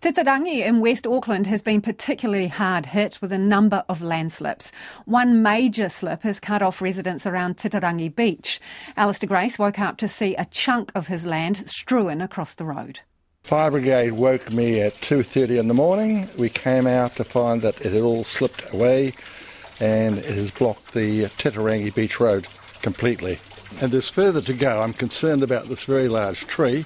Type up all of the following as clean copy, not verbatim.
Titirangi in West Auckland has been particularly hard hit with a number of landslips. One major slip has cut off residents around Titirangi Beach. Alistair Grace woke up to see a chunk of his land strewn across the road. Fire brigade woke me at 2:30 in the morning. We came out to find that it had all slipped away and it has blocked the Titirangi Beach Road completely. And there's further to go. I'm concerned about this very large tree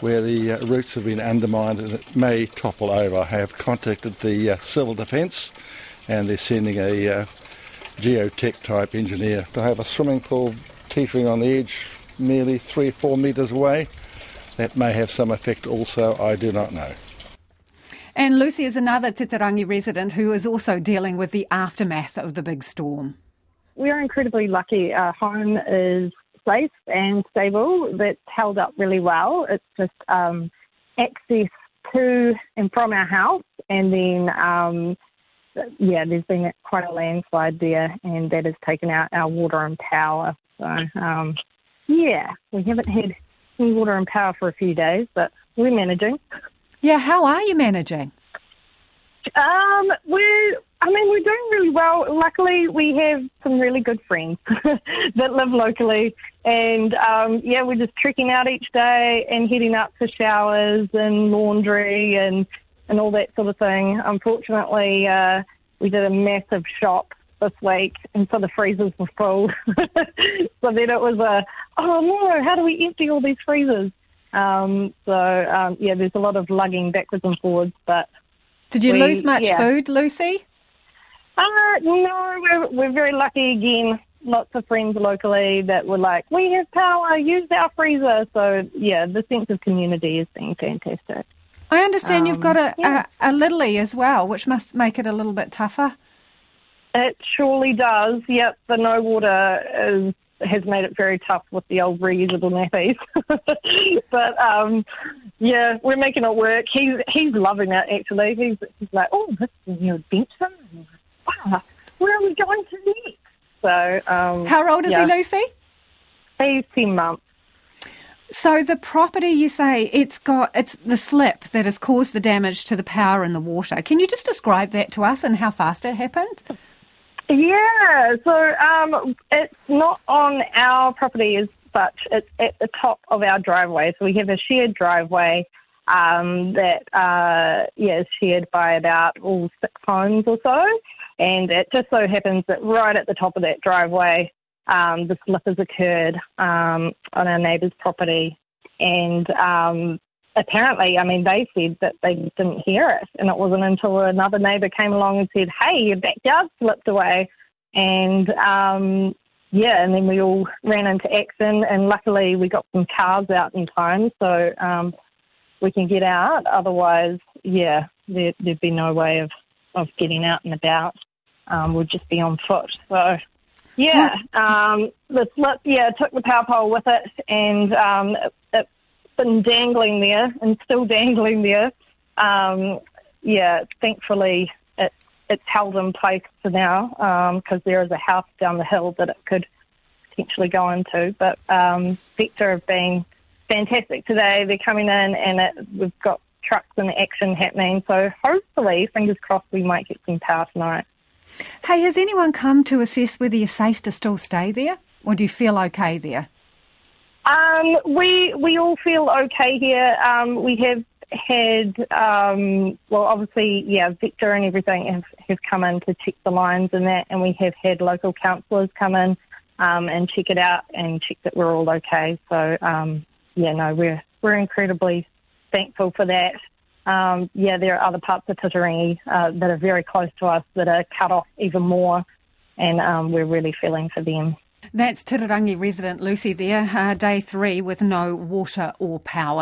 where the roots have been undermined and it may topple over. I have contacted the civil defence and they're sending a geotech type engineer to have a swimming pool teetering on the edge merely 3 or 4 metres away. That may have some effect also, I do not know. And Lucy is another Titirangi resident who is also dealing with the aftermath of the big storm. We are incredibly lucky. Our home is safe and stable. That's held up really well. It's just access to and from our house, and then there's been quite a landslide there, and that has taken out our water and power. So we haven't had any water and power for a few days, but we're managing. Yeah, how are you managing? We're doing really well. Luckily, we have some really good friends that live locally. And, we're just trekking out each day and heading up for showers and laundry and all that sort of thing. Unfortunately, we did a massive shop this week and so the freezers were full. So then it was how do we empty all these freezers? There's a lot of lugging backwards and forwards. But did you lose much food, Lucy? No, we're very lucky again. Lots of friends locally that were like, we have power, use our freezer. So, the sense of community has been fantastic. I understand you've got a lily as well, which must make it a little bit tougher. It surely does, yep. The no water has made it very tough with the old reusable nappies. But, we're making it work. He's loving it, actually. He's like, oh, this is a new adventure. Wow, where are we going to next? So, how old is he, Lucy? He's 10 months. So the property, you say, it's the slip that has caused the damage to the power and the water. Can you just describe that to us and how fast it happened? Yeah, so it's not on our property as such. It's at the top of our driveway. So we have a shared driveway that is shared by about 6 homes or so. And it just so happens that right at the top of that driveway, the slip has occurred on our neighbour's property. And apparently, they said that they didn't hear it. And it wasn't until another neighbour came along and said, hey, your backyard slipped away. And, and then we all ran into action. And luckily, we got some cars out in time so we can get out. Otherwise, there'd be no way of getting out and about. We'll just be on foot. So, the slip, took the power pole with it and it's been dangling there and still dangling there. Thankfully it's held in place for now because there is a house down the hill that it could potentially go into. But Vector have been fantastic today. They're coming in and we've got trucks and action happening, so hopefully, fingers crossed, we might get some power tonight. Hey, has anyone come to assess whether you're safe to still stay there, or do you feel okay there? We all feel okay here. We have had, Vector and everything have come in to check the lines and that, and we have had local councillors come in and check it out and check that we're all okay. So, we're incredibly thankful for that. There are other parts of Titirangi that are very close to us that are cut off even more, and we're really feeling for them. That's Titirangi resident Lucy there, day 3 with no water or power.